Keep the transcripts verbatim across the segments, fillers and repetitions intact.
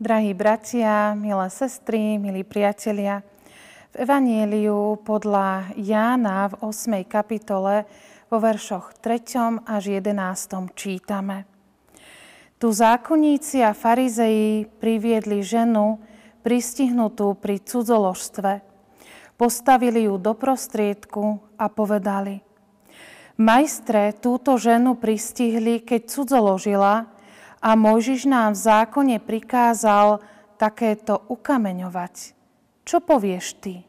Drahí bratia, milé sestry, milí priatelia, v Evanjeliu podľa Jána v ôsmej kapitole vo veršoch treťom až jedenástom čítame. Tu zákonníci a farizeji priviedli ženu pristihnutú pri cudzoložstve. Postavili ju do prostriedku a povedali: Majstre, túto ženu pristihli, keď cudzoložila, a Mojžiš nám v zákone prikázal takéto ukameňovať. Čo povieš ty?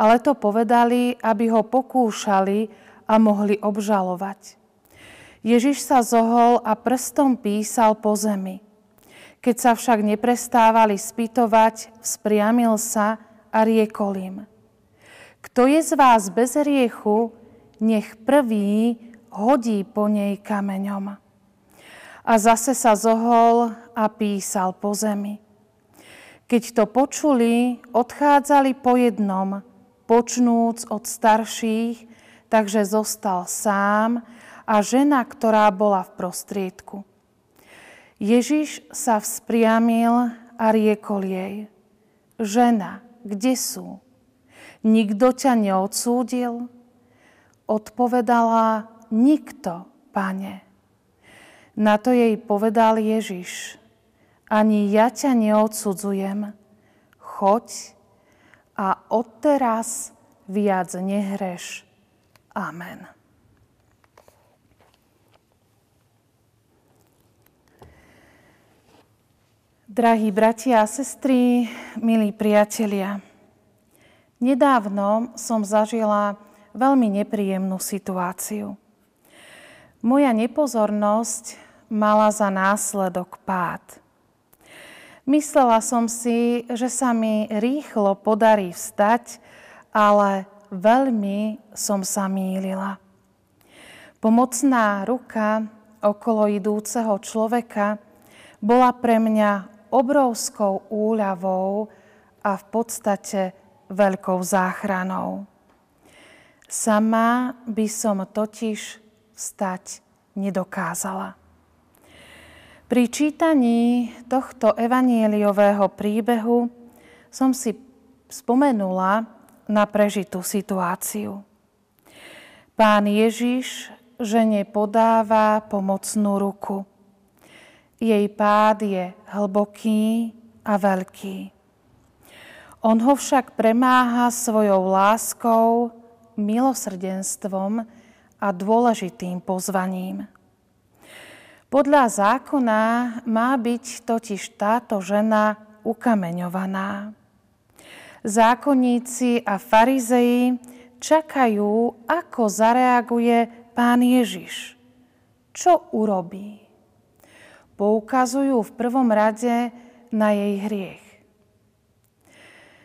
Ale to povedali, aby ho pokúšali a mohli obžalovať. Ježiš sa zohol a prstom písal po zemi. Keď sa však neprestávali spýtovať, vzpriamil sa a riekol im: Kto je z vás bez hriechu, nech prvý hodí po nej kameňom. A zase sa zohol a písal po zemi. Keď to počuli, odchádzali po jednom, počnúc od starších, takže zostal sám a žena, ktorá bola v prostriedku. Ježiš sa vzpriamil a riekol jej: Žena, kde sú? Nikto ťa neodsúdil? Odpovedala: Nikto, Pane. Na to jej povedal Ježiš: Ani ja ťa neodsudzujem, choď a odteraz viac nehreš. Amen. Drahí bratia a sestry, milí priatelia, nedávno som zažila veľmi nepríjemnú situáciu. Moja nepozornosť mala za následok pád. Myslela som si, že sa mi rýchlo podarí vstať, ale veľmi som sa mýlila. Pomocná ruka okolo idúceho človeka bola pre mňa obrovskou úľavou a v podstate veľkou záchranou. Sama by som totiž vstať nedokázala. Pri čítaní tohto evanjeliového príbehu som si spomenula na prežitú situáciu. Pán Ježiš žene podáva pomocnú ruku. Jej pád je hlboký a veľký. On ho však premáha svojou láskou, milosrdenstvom a dôležitým pozvaním. Podľa zákona má byť totiž táto žena ukameňovaná. Zákonníci a farizeji čakajú, ako zareaguje pán Ježiš. Čo urobí? Poukazujú v prvom rade na jej hriech.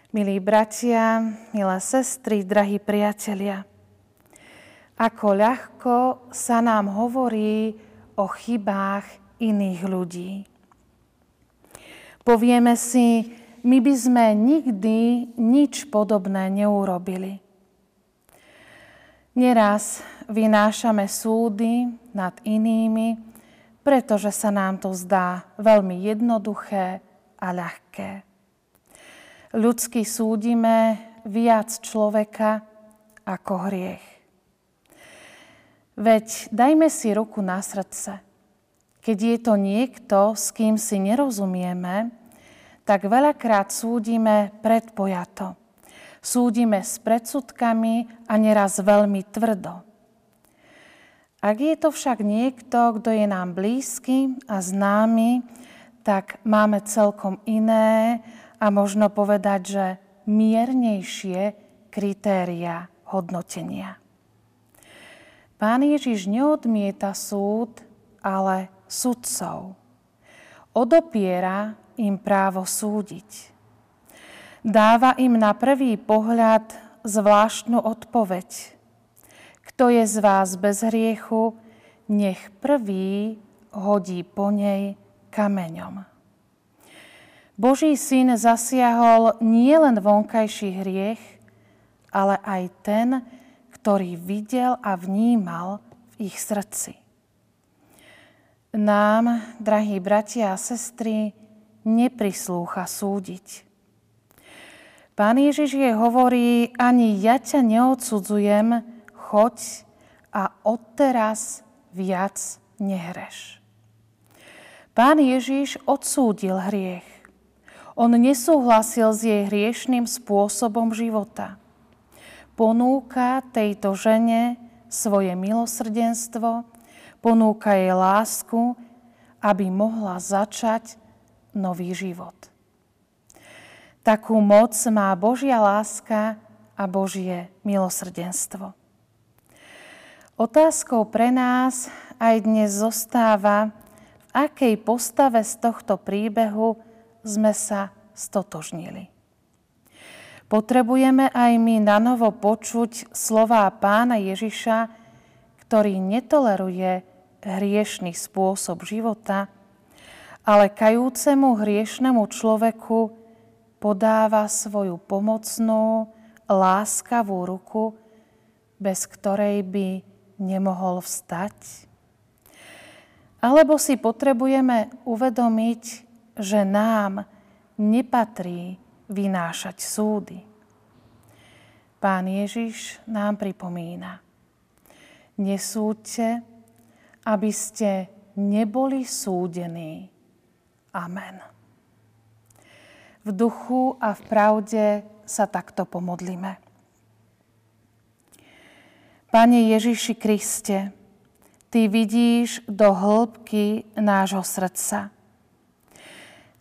Milí bratia, milé sestry, drahí priatelia, ako ľahko sa nám hovorí o chybách iných ľudí. Povieme si: my by sme nikdy nič podobné neurobili. Neraz vynášame súdy nad inými, pretože sa nám to zdá veľmi jednoduché a ľahké. Ľudsky súdime viac človeka ako hriech. Veď dajme si ruku na srdce. Keď je to niekto, s kým si nerozumieme, tak veľakrát súdime predpojato. Súdime s predsudkami a neraz veľmi tvrdo. Ak je to však niekto, kto je nám blízky a známy, tak máme celkom iné a možno povedať, že miernejšie kritériá hodnotenia. Pán Ježiš neodmieta súd, ale sudcov. Odopiera im právo súdiť. Dáva im na prvý pohľad zvláštnu odpoveď. Kto je z vás bez hriechu, nech prvý hodí po nej kameňom. Boží syn zasiahol nielen vonkajší hriech, ale aj ten, ktorý videl a vnímal v ich srdci. Nám, drahí bratia a sestry, neprislúcha súdiť. Pán Ježiš jej hovorí, ani ja ťa neodsudzujem, choď a odteraz viac nehreš. Pán Ježiš odsúdil hriech. On nesúhlasil s jej hriešným spôsobom života. Ponúka tejto žene svoje milosrdenstvo, ponúka jej lásku, aby mohla začať nový život. Takú moc má Božia láska a Božie milosrdenstvo. Otázkou pre nás aj dnes zostáva, v akej postave z tohto príbehu sme sa stotožnili. Potrebujeme aj my nanovo počuť slová Pána Ježiša, ktorý netoleruje hriešny spôsob života, ale kajúcemu hriešnemu človeku podáva svoju pomocnú, láskavú ruku, bez ktorej by nemohol vstať? Alebo si potrebujeme uvedomiť, že nám nepatrí vynášať súdy? Pán Ježiš nám pripomína: nesúďte, aby ste neboli súdení. Amen. V duchu a v pravde sa takto pomodlíme. Pane Ježiši Kriste, Ty vidíš do hĺbky nášho srdca.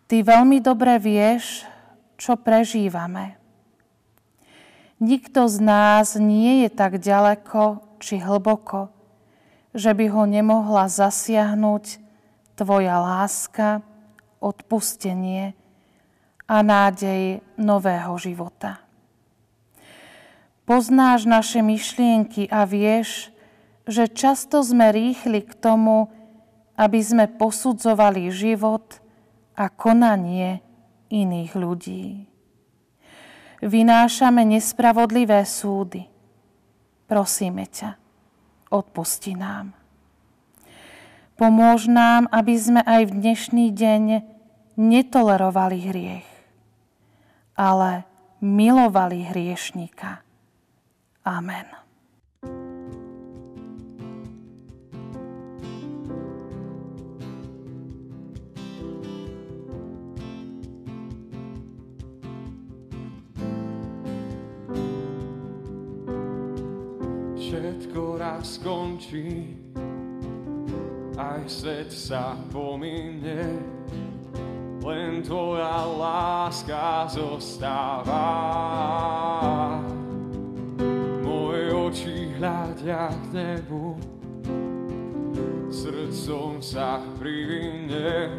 Ty veľmi dobre vieš, čo prežívame. Nikto z nás nie je tak ďaleko či hlboko, že by ho nemohla zasiahnuť Tvoja láska, odpustenie a nádej nového života. Poznáš naše myšlienky a vieš, že často sme rýchli k tomu, aby sme posudzovali život a konanie iných ľudí. Vynášame nespravodlivé súdy. Prosíme ťa, odpusti nám. Pomôž nám, aby sme aj v dnešný deň netolerovali hriech, ale milovali hriešníka. Amen. Všetko raz skončí, aj svet sa pominie, len Tvoja láska zostáva. Moje oči hľadia k nebu, srdcom sa privine,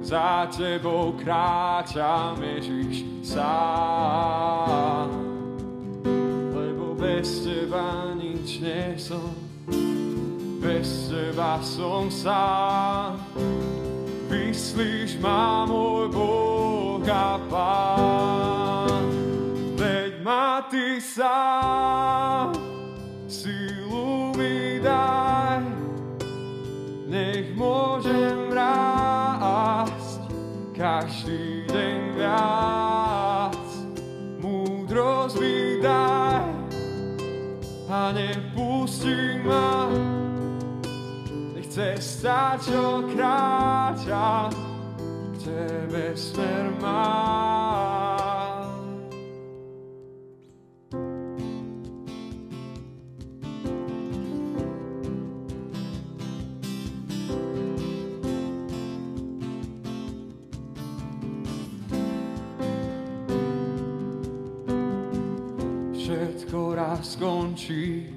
za Tebou kráčam, Ježiš, sám. Lebo bez Teba nič nie som, bez Teba som sám. Vyslíš ma, môj Boh a Pán, veď ma Ty sám, sílu mi daj, nech môžem rásť každý deň viac. Múdrosť mi daj a nepustí ma, cesta, čo kráča, k Tebe smer má. Všetko raz skončí,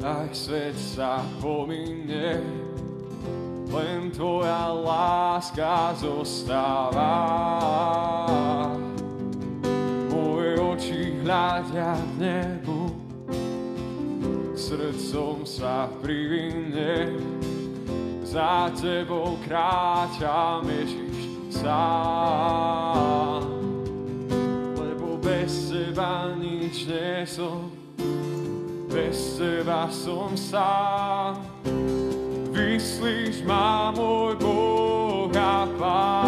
aj svet sa pominie, len Tvoja láska zostáva. Moje oči hľadia k nebu, srdcom sa privine, za Tebou kráčam, Ježiš, sám. Lebo bez Teba nič nie som, bez Teba som sám. Vyslíš ma, môj Boh a Pán,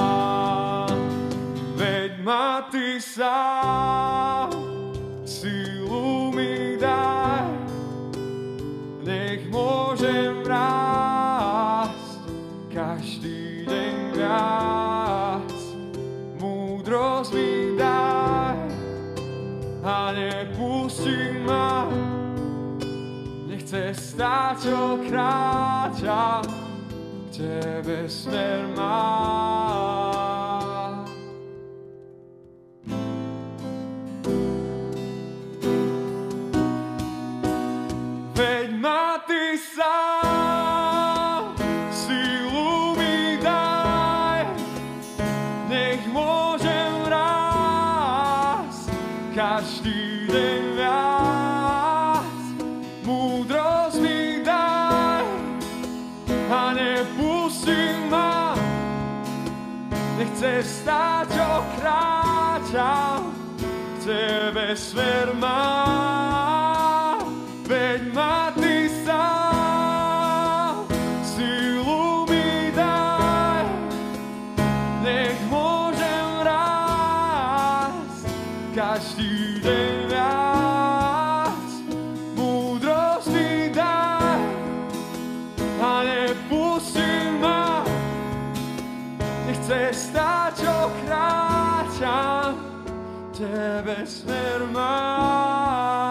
sám, sílu mi daj, nech môžem rásť každý deň viac. Múdrosť mi daj a nepustí ma, nech cesta, čo kráča, k tebe smer má. Každý deň viac, múdrosť mi daj a nepustí ma, nech cesta, čo kráčam, k tebe smer má. Veď ma ty sám, sílu mi daj, nech môžem rásť každý deň viac, múdrosť mi daj a nepustí ma, nech cesta, čo kráčam, tebe smer má.